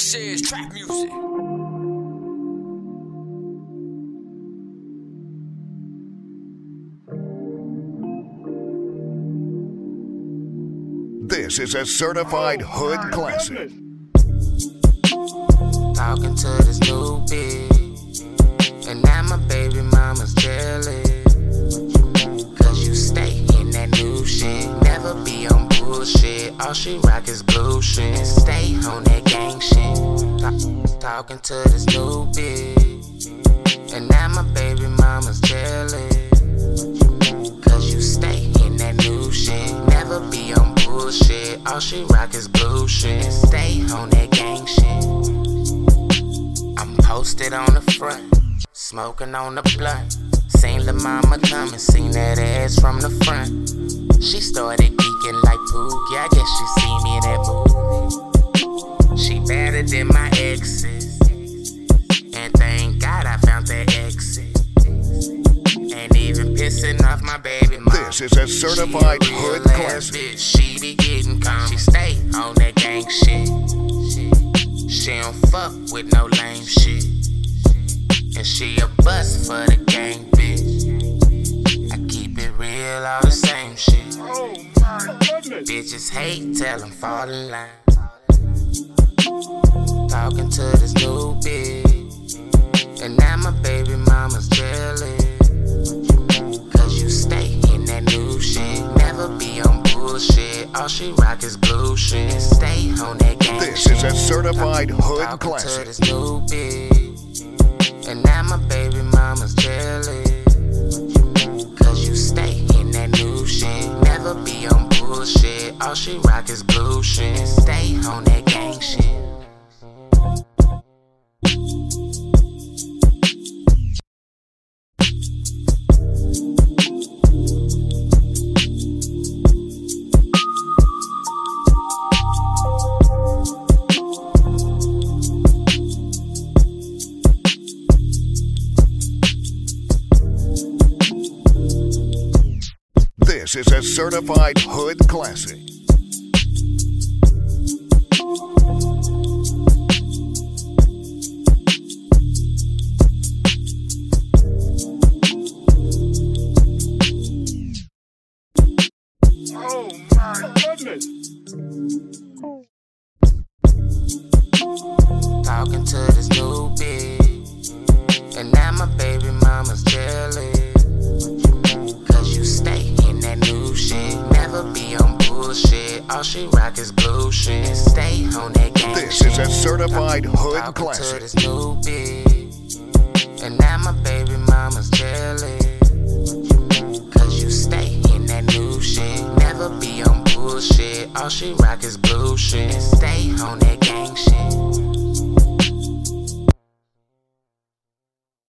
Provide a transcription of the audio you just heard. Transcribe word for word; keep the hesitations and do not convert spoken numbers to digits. this shit is trap music. This is a certified oh, hood classic. Talking to this new bitch, and now my baby mama's jealous, cause you stay in that new shit. Never be on bullshit, all she rock is blue shit, and stay on that gang shit. Talk, Talking to this new bitch, and now my baby mama's jealous, cause you stay in that new shit. Never be on bullshit, all she rock is blue shit, and stay on that gang shit. I'm posted on the front, smoking on the blunt. Seen the mama coming, seen that ass from the front. She started geeking like Pookie, I guess she seen me in that movie. She better than my exes, and thank God I found that exit. Ain't even pissing off my baby mama. This is a certified she a hood classic. She be getting calm, she stay on that gang shit. She don't fuck with no lame shit, and she a bust for the gang, bitch. I keep it real, all the same shit. Oh my goodness. Bitches hate, tell them fall in line. Talking to this new bitch, and now my baby mama's jealous, cause you stay in that new shit. Never be on bullshit, all she rock is blue shit, and stay on that gang. This shit is a certified hood classic. Talking to this new bitch, and now my baby mama's jealous, cause you stay in that new shit. Never be on bullshit, all she rock is blue shit, and stay on that gang shit. This is a certified hood classic. Oh my goodness. Talking to this new bitch, and now my baby mama's jealous, cause you stay new shit. Never be on bullshit, all she rock is blue shit, and stay on that gang shit. This is a certified hood classic. Talking to this new bitch, and now my baby mama's jealous, cause you stay in that new shit. Never be on bullshit, all she rock is blue shit, and stay on that